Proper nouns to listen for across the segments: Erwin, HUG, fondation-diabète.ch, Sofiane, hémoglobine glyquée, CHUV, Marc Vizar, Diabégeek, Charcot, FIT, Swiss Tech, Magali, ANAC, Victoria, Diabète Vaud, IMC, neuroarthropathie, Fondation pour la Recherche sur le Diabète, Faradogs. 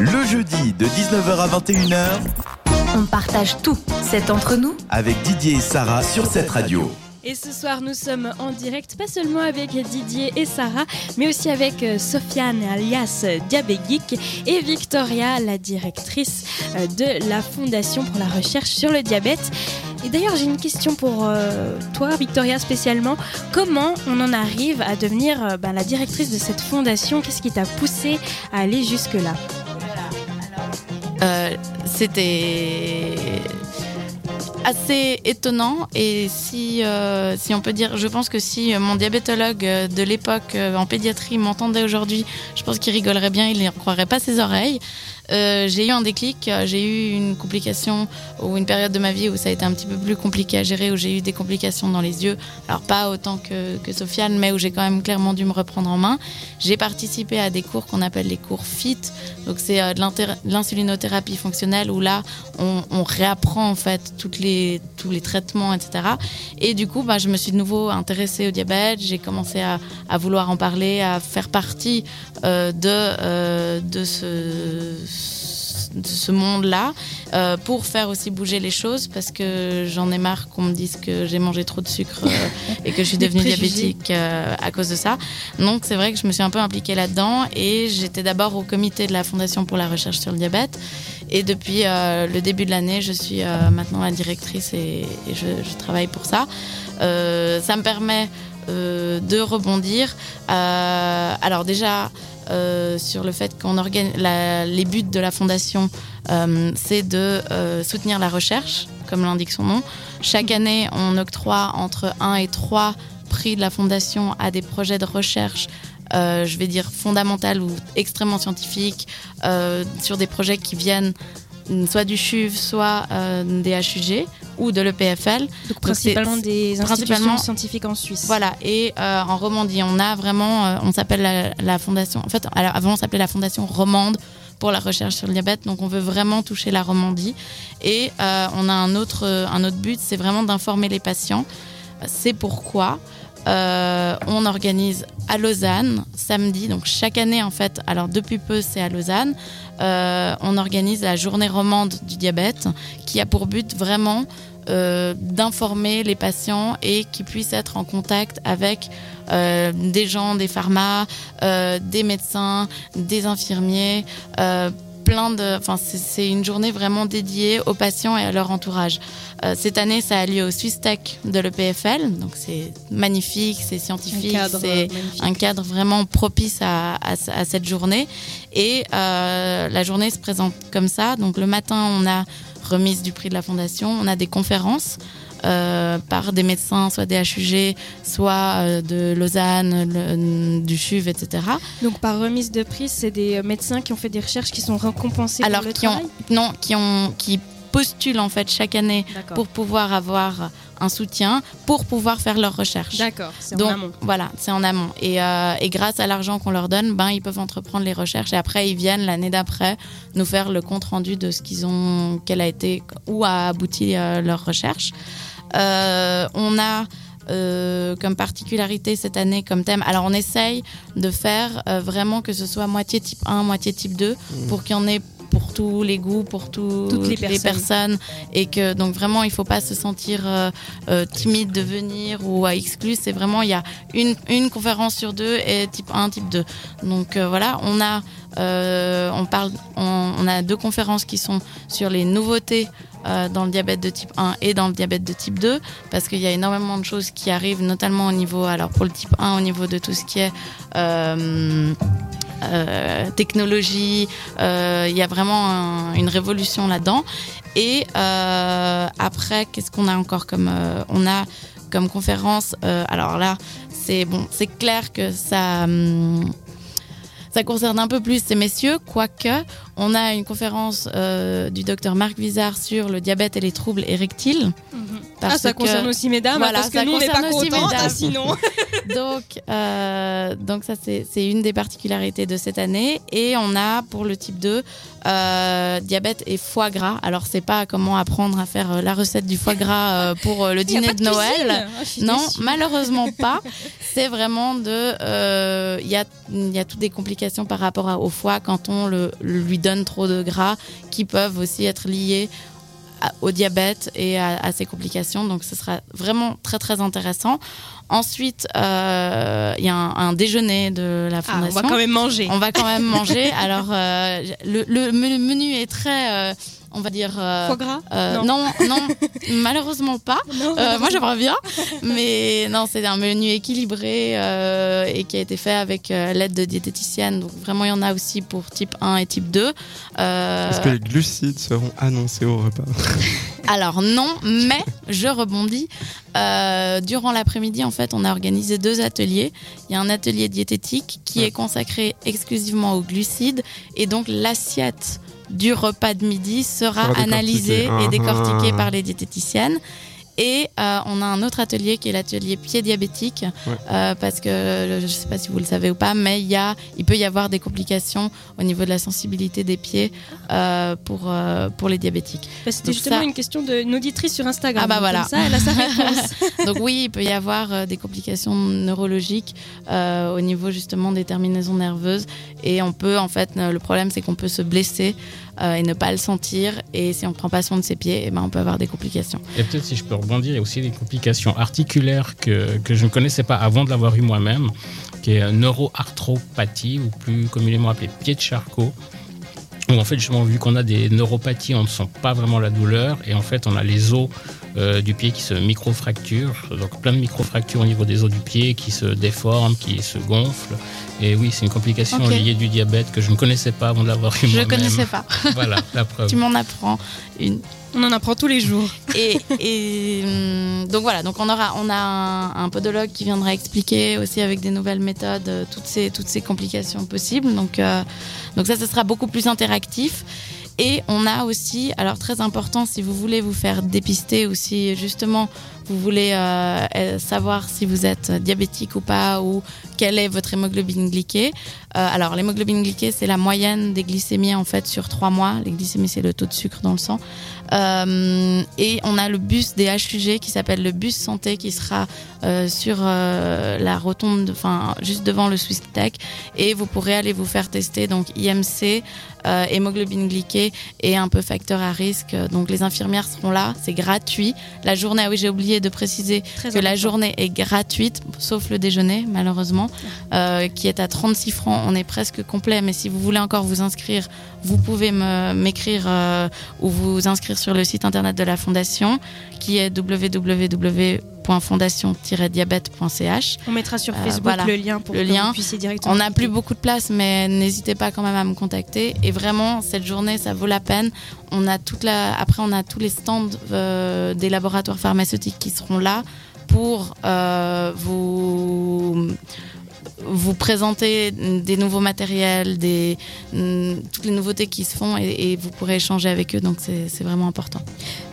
Le jeudi de 19h à 21h, on partage tout, c'est entre nous, avec Didier et Sarah sur cette radio. Et ce soir, nous sommes en direct, pas seulement avec Didier et Sarah, mais aussi avec Sofiane, alias Diabégeek, et Victoria, la directrice de la Fondation pour la Recherche sur le Diabète. Et d'ailleurs, j'ai une question pour toi, Victoria, spécialement. Comment on en arrive à devenir la directrice de cette fondation ? Qu'est-ce qui t'a poussée à aller jusque-là ? C'était assez étonnant, et si on peut dire, je pense que si mon diabétologue de l'époque en pédiatrie m'entendait aujourd'hui, je pense qu'il rigolerait bien, il ne croirait pas ses oreilles. J'ai eu un déclic, j'ai eu une complication ou une période de ma vie où ça a été un petit peu plus compliqué à gérer, où j'ai eu des complications dans les yeux, alors pas autant que Sofiane, mais où j'ai quand même clairement dû me reprendre en main. J'ai participé à des cours qu'on appelle les cours FIT, donc c'est de l'insulinothérapie fonctionnelle, où là on réapprend en fait tous les traitements, etc. Et du coup je me suis de nouveau intéressée au diabète, j'ai commencé à vouloir en parler, à faire partie de ce monde-là, pour faire aussi bouger les choses, parce que j'en ai marre qu'on me dise que j'ai mangé trop de sucre et que je suis devenue diabétique à cause de ça. Donc c'est vrai que je me suis un peu impliquée là-dedans, et j'étais d'abord au comité de la Fondation pour la Recherche sur le Diabète, et depuis le début de l'année, je suis maintenant la directrice, et je travaille pour ça. Ça me permet de rebondir. Alors déjà, sur le fait qu'on organise les buts de la fondation, c'est de soutenir la recherche, comme l'indique son nom. Chaque année, on octroie entre 1 et 3 prix de la fondation à des projets de recherche, je vais dire fondamentaux ou extrêmement scientifiques, sur des projets qui viennent soit du CHUV, soit des HUG ou de l'EPFL. Donc principalement des institutions scientifiques en Suisse. Voilà, et en Romandie, on a vraiment, on s'appelle la fondation, en fait avant on s'appelait la fondation romande pour la recherche sur le diabète, donc on veut vraiment toucher la Romandie, et on a un autre but, c'est vraiment d'informer les patients. C'est pourquoi on organise à Lausanne samedi, donc chaque année en fait, alors depuis peu c'est à Lausanne, on organise la journée romande du diabète, qui a pour but vraiment d'informer les patients et qu'ils puissent être en contact avec des gens, des pharmas, des médecins, des infirmiers, c'est une journée vraiment dédiée aux patients et à leur entourage. Cette année, ça a lieu au Swiss Tech de l'EPFL, donc c'est magnifique, c'est scientifique, c'est magnifique. Un cadre vraiment propice à cette journée. Et la journée se présente comme ça, donc le matin, on a remise du prix de la fondation, on a des conférences par des médecins, soit des HUG, soit de Lausanne, du CHUV, etc. Donc par remise de prix, c'est des médecins qui ont fait des recherches qui sont récompensés alors, pour le travail ? Non, qui postulent en fait chaque année. D'accord. Pour pouvoir avoir un soutien, pour pouvoir faire leurs recherches. D'accord, c'est donc, en amont. Voilà, c'est en amont. Et grâce à l'argent qu'on leur donne, ils peuvent entreprendre les recherches, et après ils viennent l'année d'après nous faire le compte-rendu de ce qu'ils ont, quelle a été, où a abouti leur recherche. On a comme particularité cette année, comme thème, alors on essaye de faire vraiment que ce soit moitié type 1, moitié type 2, pour qu'il y en ait pour tous les goûts, pour toutes les personnes, et que donc vraiment il faut pas se sentir timide de venir ou exclu. C'est vraiment, il y a une conférence sur deux et type 1, type 2. Donc voilà, on a on a deux conférences qui sont sur les nouveautés dans le diabète de type 1 et dans le diabète de type 2, parce qu'il y a énormément de choses qui arrivent, notamment au niveau, alors pour le type 1, au niveau de tout ce qui est technologie, il y a vraiment une révolution là-dedans. Et après, qu'est-ce qu'on a encore comme on a comme conférence, alors là c'est clair que ça concerne un peu plus ces messieurs, quoique on a une conférence du docteur Marc Vizar sur le diabète et les troubles érectiles. Parce ça concerne aussi mesdames, voilà, parce que nous on n'est pas contentes, sinon. donc ça c'est une des particularités de cette année. Et on a pour le type 2 diabète et foie gras. Alors c'est pas comment apprendre à faire la recette du foie gras pour le dîner de Noël. Oh, non, déçue. Malheureusement pas. C'est vraiment de il y a toutes des complications par rapport au foie quand on lui donne trop de gras qui peuvent aussi être liées au diabète et à ses complications. Donc ce sera vraiment très très intéressant. Ensuite, il y a un déjeuner de la fondation. Ah, on va quand même manger. On va quand même manger. Alors le menu est très on va dire foie gras non malheureusement pas. Non, malheureusement. Moi j'aimerais bien, mais non, c'est un menu équilibré et qui a été fait avec l'aide de diététiciennes. Donc vraiment il y en a aussi pour type 1 et type 2. Est-ce que les glucides seront annoncés au repas? Alors non, mais je rebondis. Durant l'après-midi, en fait, on a organisé 2 ateliers. Il y a un atelier diététique qui est consacré exclusivement aux glucides, et donc l'assiette du repas de midi sera analysé et décortiqué par les diététiciennes. Et on a un autre atelier qui est l'atelier pied diabétique, parce que je ne sais pas si vous le savez ou pas, mais il peut y avoir des complications au niveau de la sensibilité des pieds pour les diabétiques. Bah, c'était donc justement une question d'une auditrice sur Instagram. Ah bah voilà. Comme ça, elle a sa réponse. Donc oui, il peut y avoir des complications neurologiques au niveau justement des terminaisons nerveuses, et on peut en fait, le problème c'est qu'on peut se blesser et ne pas le sentir, et si on ne prend pas soin de ses pieds, et ben on peut avoir des complications. Et peut-être si je peux rebondir, il y a aussi des complications articulaires que je ne connaissais pas avant de l'avoir eu moi-même, qui est neuroarthropathie, ou plus communément appelée pied de Charcot, où en fait justement vu qu'on a des neuropathies, on ne sent pas vraiment la douleur, et en fait on a les os du pied qui se microfracturent, donc plein de microfractures au niveau des os du pied qui se déforment, qui se gonflent. Et oui, c'est une complication liée du diabète que je ne connaissais pas avant de l'avoir eu moi-même. Je ne connaissais pas. Voilà, la preuve. Tu m'en apprends une. On en apprend tous les jours. Et donc voilà, donc on a un podologue qui viendra expliquer aussi avec des nouvelles méthodes toutes ces complications possibles. Donc ça sera beaucoup plus interactif. Et on a aussi, alors très important, si vous voulez vous faire dépister, ou si justement vous voulez savoir si vous êtes diabétique ou pas, ou quelle est votre hémoglobine glyquée. Alors l'hémoglobine glyquée, c'est la moyenne des glycémies en fait sur 3 mois. Les glycémies, c'est le taux de sucre dans le sang. Et on a le bus des HUG qui s'appelle le bus santé, qui sera sur la rotonde, juste devant le Swiss Tech, et vous pourrez aller vous faire tester donc IMC, hémoglobine glyquée et un peu facteur à risque. Donc les infirmières seront là, c'est gratuit. La journée, j'ai oublié de préciser que la journée est gratuite, sauf le déjeuner malheureusement, qui est à 36 francs. On est presque complet, mais si vous voulez encore vous inscrire, vous pouvez m'écrire ou vous inscrire sur le site internet de la Fondation, qui est www.fondation-diabète.ch. On mettra sur Facebook le lien pour que vous puissiez directement. On n'a plus beaucoup de place, mais n'hésitez pas quand même à me contacter. Et vraiment, cette journée, ça vaut la peine. On a Après, on a tous les stands des laboratoires pharmaceutiques qui seront là pour vous présenter des nouveaux matériels, toutes les nouveautés qui se font, et vous pourrez échanger avec eux, donc c'est vraiment important.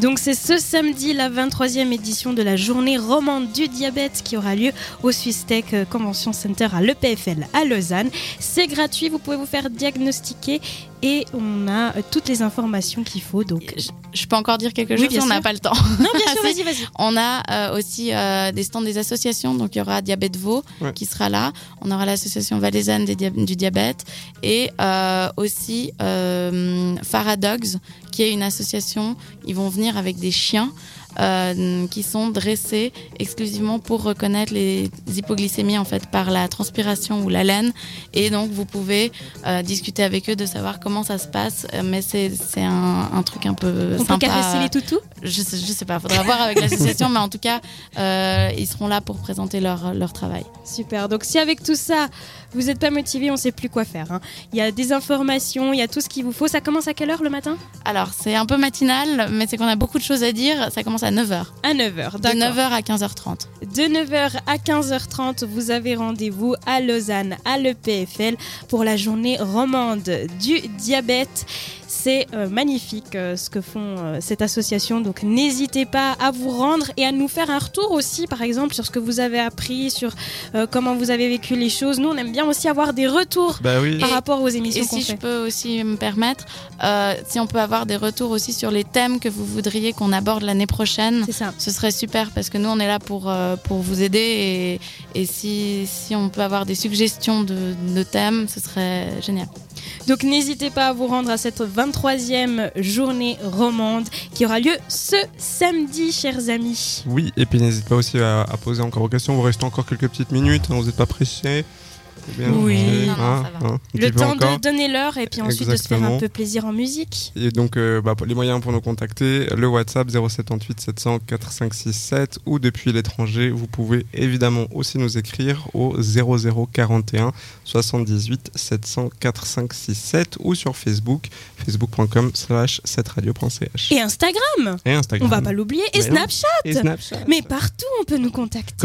Donc c'est ce samedi la 23e édition de la journée romande du diabète qui aura lieu au Swiss Tech Convention Center à l'EPFL à Lausanne. C'est gratuit, vous pouvez vous faire diagnostiquer, et on a toutes les informations qu'il faut. Donc je peux encore dire quelque chose, on n'a pas le temps. Non, bien sûr, vas-y. On a aussi des stands des associations, donc il y aura Diabète Vaud qui sera là. On aura l'association valaisanne du diabète, et aussi Faradogs, qui est une association. Ils vont venir avec des chiens qui sont dressés exclusivement pour reconnaître les hypoglycémies en fait par la transpiration ou l'haleine, et donc vous pouvez discuter avec eux de savoir comment ça se passe, mais c'est un truc un peu sympa. On peut caresser les toutous ? Je sais pas, faudra voir avec l'association, mais en tout cas ils seront là pour présenter leur travail. Super, donc si avec tout ça Vous n'êtes pas motivé, on ne sait plus quoi faire. Hein. Il y a des informations, il y a tout ce qu'il vous faut. Ça commence à quelle heure le matin ? Alors, c'est un peu matinal, mais c'est qu'on a beaucoup de choses à dire. Ça commence à 9h. À 9h, d'accord. De 9h à 15h30. De 9h à 15h30, vous avez rendez-vous à Lausanne, à l'EPFL, pour la journée romande du diabète. C'est magnifique ce que font cette association, donc n'hésitez pas à vous rendre et à nous faire un retour aussi, par exemple, sur ce que vous avez appris, sur comment vous avez vécu les choses. Nous, on aime bien aussi avoir des retours par rapport aux émissions qu'on fait. Et si je peux aussi me permettre, si on peut avoir des retours aussi sur les thèmes que vous voudriez qu'on aborde l'année prochaine, c'est ça. Ce serait super, parce que nous, on est là pour vous aider, et si on peut avoir des suggestions de thèmes, ce serait génial. Donc n'hésitez pas à vous rendre à cette 23e journée romande qui aura lieu ce samedi, chers amis. Oui, et puis n'hésitez pas aussi à poser encore vos questions. Vous restez encore quelques petites minutes, vous n'êtes pas pressés. Le temps de donner l'heure et puis ensuite de se faire un peu plaisir en musique. Et donc les moyens pour nous contacter, le WhatsApp 078 700 4567 ou depuis l'étranger, vous pouvez évidemment aussi nous écrire au 0041 78 700 4567 ou sur Facebook, facebook.com/7radio.ch. Et Instagram, on va pas l'oublier, et Snapchat. Mais partout on peut nous contacter.